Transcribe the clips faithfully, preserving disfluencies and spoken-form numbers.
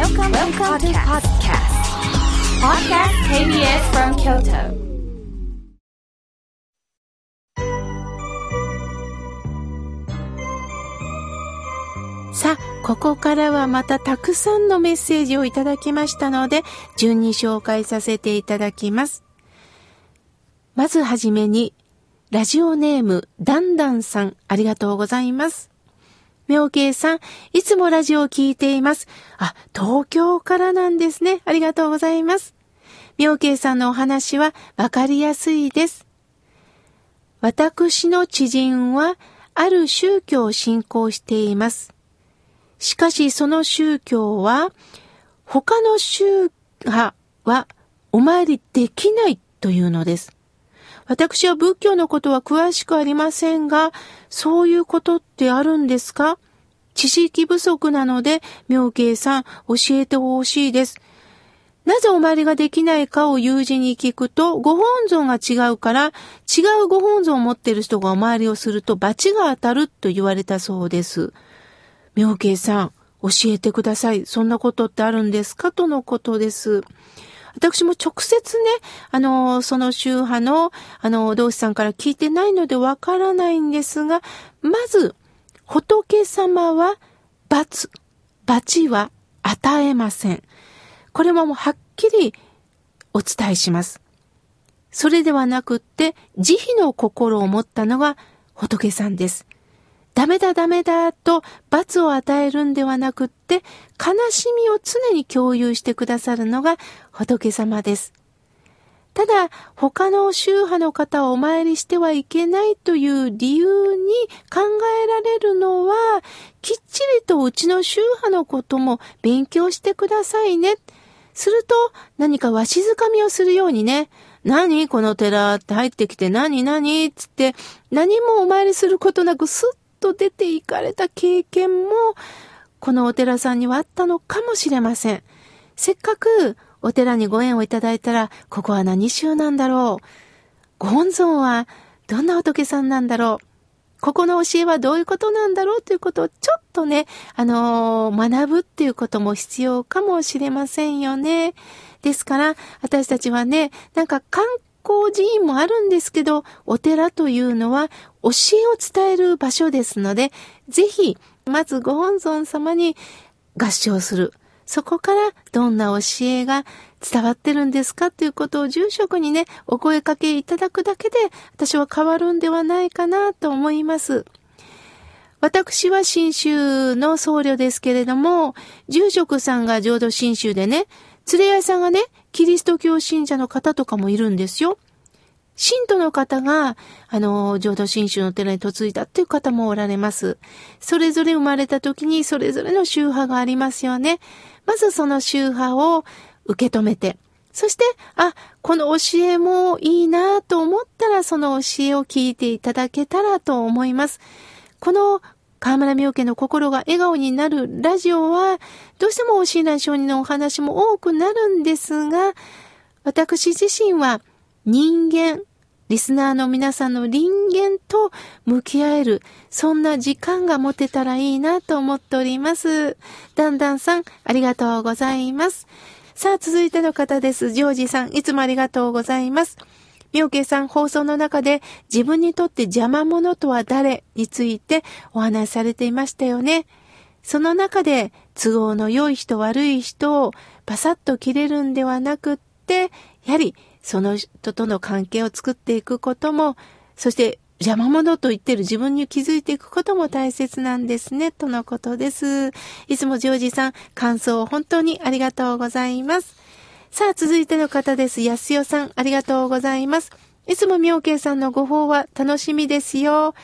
Welcome to the podcast. Podcast ケービーエス from Kyoto. さあ、ここからはまたたくさんのメッセージをいただきましたので、順に紹介させていただきます。まずはじめに、ラジオネームダンダンさん、ありがとうございます。メオケイさん、いつもラジオを聞いています。あ、東京からなんですね。ありがとうございます。メオケイさんのお話はわかりやすいです。私の知人はある宗教を信仰しています。しかしその宗教は他の宗派はお参りできないというのです。私は仏教のことは詳しくありませんが、そういうことってあるんですか？知識不足なので、妙慶さん教えてほしいです。なぜお参りができないかを友人に聞くと、ご本尊が違うから、違うご本尊を持っている人がお参りをすると罰が当たると言われたそうです。妙慶さん教えてください。そんなことってあるんですか？とのことです。私も直接ね、あの、その宗派の、あの、同志さんから聞いてないのでわからないんですが、まず、仏様は罰、罰は与えません。これはもうはっきりお伝えします。それではなくって、慈悲の心を持ったのが仏さんです。ダメだダメだと罰を与えるんではなくって、悲しみを常に共有してくださるのが仏様です。ただ、他の宗派の方をお参りしてはいけないという理由に考えられるのは、きっちりとうちの宗派のことも勉強してくださいね。すると、何かわしづかみをするようにね、何この寺って入ってきて、何何っつって、何もお参りすることなくすっと出て行かれた経験もこのお寺さんにはあったのかもしれません。せっかくお寺にご縁をいただいたら、ここは何宗なんだろう、ご本尊はどんな仏さんなんだろう、ここの教えはどういうことなんだろうということをちょっとね、あのー、学ぶっていうことも必要かもしれませんよね。ですから私たちはね、なんか観光寺院もあるんですけど、お寺というのは教えを伝える場所ですので、ぜひまずご本尊様に合掌する。そこからどんな教えが伝わってるんですかということを住職にね、お声かけいただくだけで私は変わるんではないかなと思います。私は信州の僧侶ですけれども、住職さんが浄土真宗でね、連れ合いさんがね、キリスト教信者の方とかもいるんですよ。信徒の方が、あの、浄土真宗の寺に嫁いだっていう方もおられます。それぞれ生まれた時にそれぞれの宗派がありますよね。まずその宗派を受け止めて、そして、あ、この教えもいいなと思ったら、その教えを聞いていただけたらと思います。この河村明家の心が笑顔になるラジオは、どうしても親鸞聖人のお話も多くなるんですが、私自身は人間、リスナーの皆さんの人間と向き合える、そんな時間が持てたらいいなと思っております。ダンダンさん、ありがとうございます。さあ、続いての方です。ジョージさん、いつもありがとうございます。みおけいさん、放送の中で自分にとって邪魔者とは誰についてお話しされていましたよね。その中で都合の良い人悪い人をパサッと切れるんではなくって、やはりその人との関係を作っていくことも、そして邪魔者と言ってる自分に気づいていくことも大切なんですね、とのことです。いつもジョージさん、感想を本当にありがとうございます。さあ、続いての方です。やすよさん、ありがとうございます。いつもみょうけいさんのご法話楽しみですよ。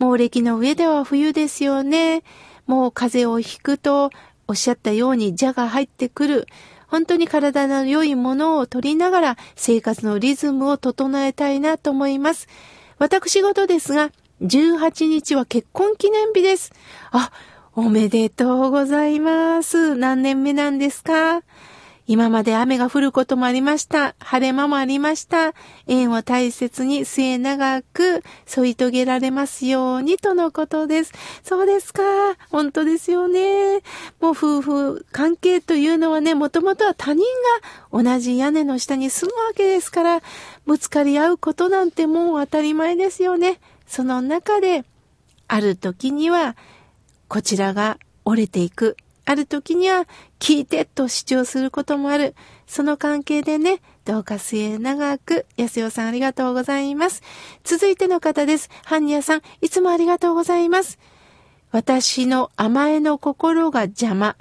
猛烈の上では冬ですよね。もう風邪をひくとおっしゃったように蛇が入ってくる。本当に体の良いものを取りながら生活のリズムを整えたいなと思います。私事ですが、じゅうはちにちは結婚記念日です。あ、おめでとうございます。何年目なんですか？今まで雨が降ることもありました。晴れ間もありました。縁を大切に末長く添い遂げられますようにとのことです。そうですか。本当ですよね。もう夫婦関係というのはね、もともとは他人が同じ屋根の下に住むわけですから、ぶつかり合うことなんてもう当たり前ですよね。その中で、ある時にはこちらが折れていく。ある時には聞いてと主張することもある。その関係でね、どうか末長く。安代さんありがとうございます。続いての方です。ハンニヤさん、いつもありがとうございます。私の甘えの心が邪魔。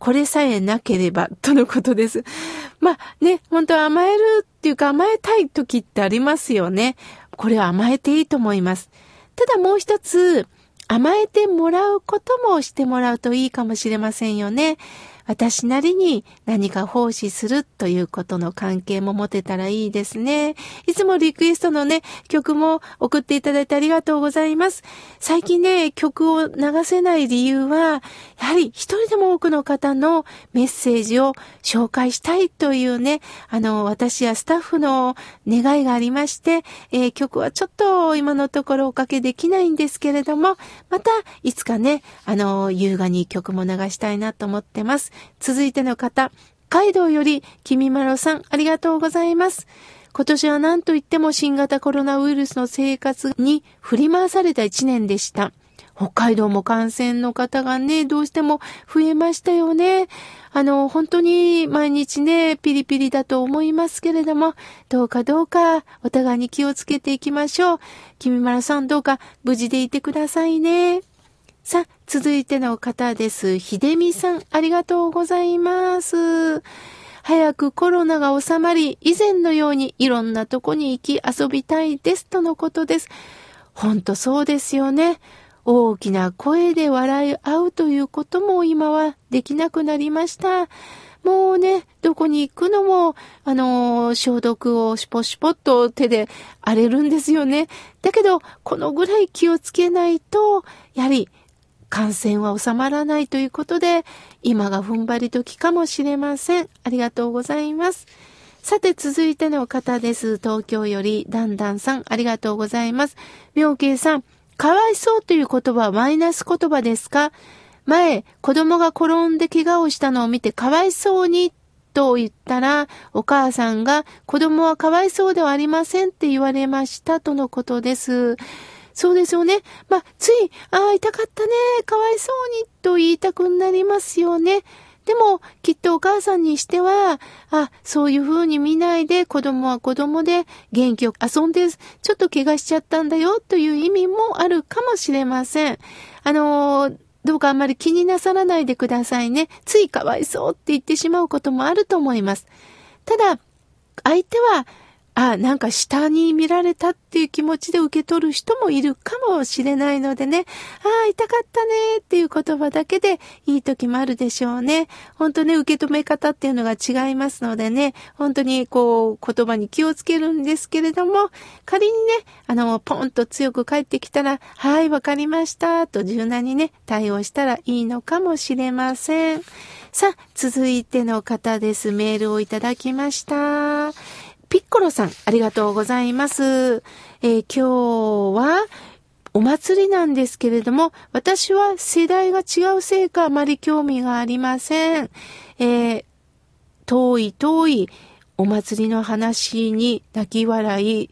これさえなければ、とのことです。まあね、本当甘えるっていうか甘えたい時ってありますよね。これは甘えていいと思います。ただもう一つ、甘えてもらうこともしてもらうといいかもしれませんよね。私なりに何か奉仕するということの関係も持てたらいいですね。いつもリクエストのね、曲も送っていただいてありがとうございます。最近ね、曲を流せない理由は、やはり一人でも多くの方のメッセージを紹介したいというね、あの、私やスタッフの願いがありまして、えー、曲はちょっと今のところおかけできないんですけれども、またいつかね、あの、優雅に曲も流したいなと思ってます。続いての方、カイドウより君まろさん、ありがとうございます。今年は何といっても新型コロナウイルスの生活に振り回された一年でした。北海道も感染の方がね、どうしても増えましたよね。あの、本当に毎日ね、ピリピリだと思いますけれども、どうかどうかお互いに気をつけていきましょう。君まろさん、どうか無事でいてくださいね。さあ、続いての方です。ひでみさん、ありがとうございます。早くコロナが収まり、以前のようにいろんなとこに行き遊びたいです、とのことです。ほんとそうですよね。大きな声で笑い合うということも今はできなくなりました。もうね、どこに行くのも、あのー、消毒をシュポシュポっと手で荒れるんですよね。だけど、このぐらい気をつけないと、やはり、感染は収まらないということで、今が踏ん張り時かもしれません。ありがとうございます。さて、続いての方です。東京よりだんだんさん、ありがとうございます。明慶さん、かわいそうという言葉はマイナス言葉ですか？前、子供が転んで怪我をしたのを見てかわいそうにと言ったら、お母さんが子供はかわいそうではありませんって言われましたとのことです。そうですよね。まあ、つい、ああ、痛かったね、かわいそうに、と言いたくなりますよね。でも、きっとお母さんにしては、あ、そういう風に見ないで、子供は子供で、元気よく遊んで、ちょっと怪我しちゃったんだよ、という意味もあるかもしれません。あのー、どうかあんまり気になさらないでくださいね。ついかわいそうって言ってしまうこともあると思います。ただ、相手は、あ、なんか下に見られたっていう気持ちで受け取る人もいるかもしれないのでね。あ、痛かったねっていう言葉だけでいい時もあるでしょうね。本当ね、受け止め方っていうのが違いますのでね。本当にこう言葉に気をつけるんですけれども、仮にね、あの、ポンと強く返ってきたら、はい、わかりましたと柔軟にね、対応したらいいのかもしれません。さあ、続いての方です。メールをいただきました。ピッコロさん、ありがとうございます。えー、今日はお祭りなんですけれども、私は世代が違うせいかあまり興味がありません。えー、遠い遠いお祭りの話に泣き笑い。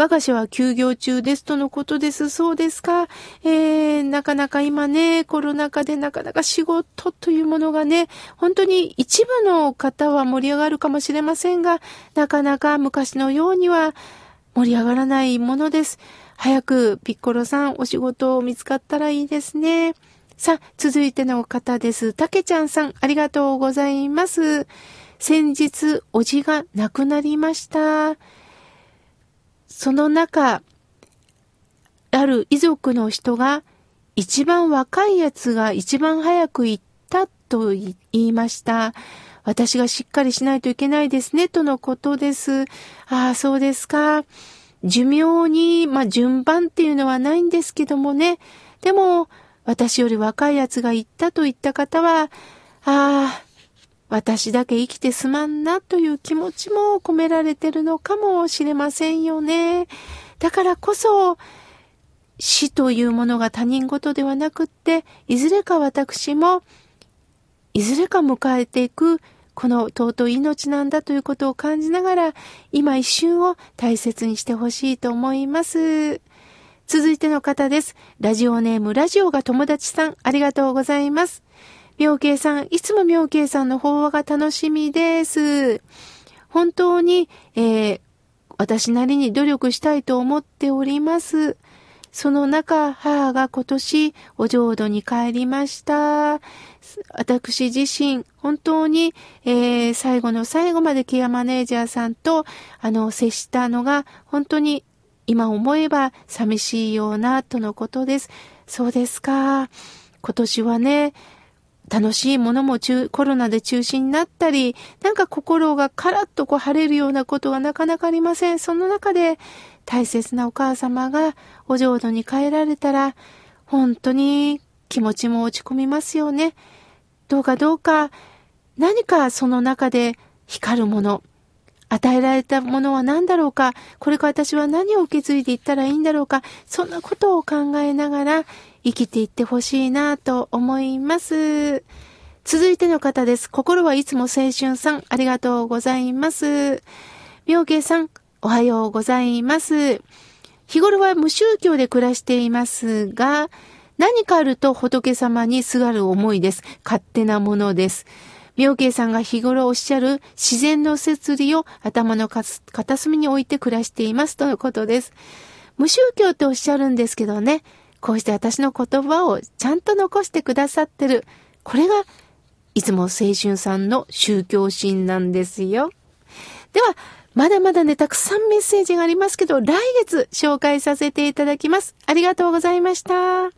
我が社は休業中ですとのことです。そうですか。えー、なかなか今ね、コロナ禍でなかなか仕事というものがね、本当に一部の方は盛り上がるかもしれませんが、なかなか昔のようには盛り上がらないものです。早くピッコロさん、お仕事を見つかったらいいですね。さあ、続いての方です。たけちゃんさん、ありがとうございます。先日、おじが亡くなりました。その中、ある遺族の人が、一番若いやつが一番早く行ったと言いました。私がしっかりしないといけないですね、とのことです。ああ、そうですか。寿命に、まあ、順番っていうのはないんですけどもね。でも、私より若いやつが行ったと言った方は、ああ、私だけ生きてすまんなという気持ちも込められてるのかもしれませんよね。だからこそ、死というものが他人事ではなくって、いずれか私も、いずれか迎えていく、この尊い命なんだということを感じながら、今一瞬を大切にしてほしいと思います。続いての方です。ラジオネーム、ラジオが友達さん、ありがとうございます。妙慶さん、いつも妙慶さんの法話が楽しみです。本当に、えー、私なりに努力したいと思っております。その中、母が今年、お浄土に帰りました。私自身、本当に、えー、最後の最後までケアマネージャーさんと、あの、接したのが、本当に、今思えば、寂しいような、とのことです。そうですか。今年はね、楽しいものも中コロナで中止になったり、なんか心がカラッとこう晴れるようなことがなかなかありません。その中で大切なお母様がお浄土に帰られたら、本当に気持ちも落ち込みますよね。どうかどうか、何かその中で光るもの、与えられたものは何だろうか、これから私は何を受け継いでいったらいいんだろうか、そんなことを考えながら生きていってほしいなと思います。続いての方です。心はいつも青春さん、ありがとうございます。妙慶さん、おはようございます。日頃は無宗教で暮らしていますが、何かあると仏様にすがる思いです。勝手なものです。妙慶さんが日頃おっしゃる自然の摂理を頭の片隅に置いて暮らしていますとのことです。無宗教っておっしゃるんですけどね、こうして私の言葉をちゃんと残してくださってる。これがいつも青春さんの宗教心なんですよ。では、まだまだね、たくさんメッセージがありますけど、来月紹介させていただきます。ありがとうございました。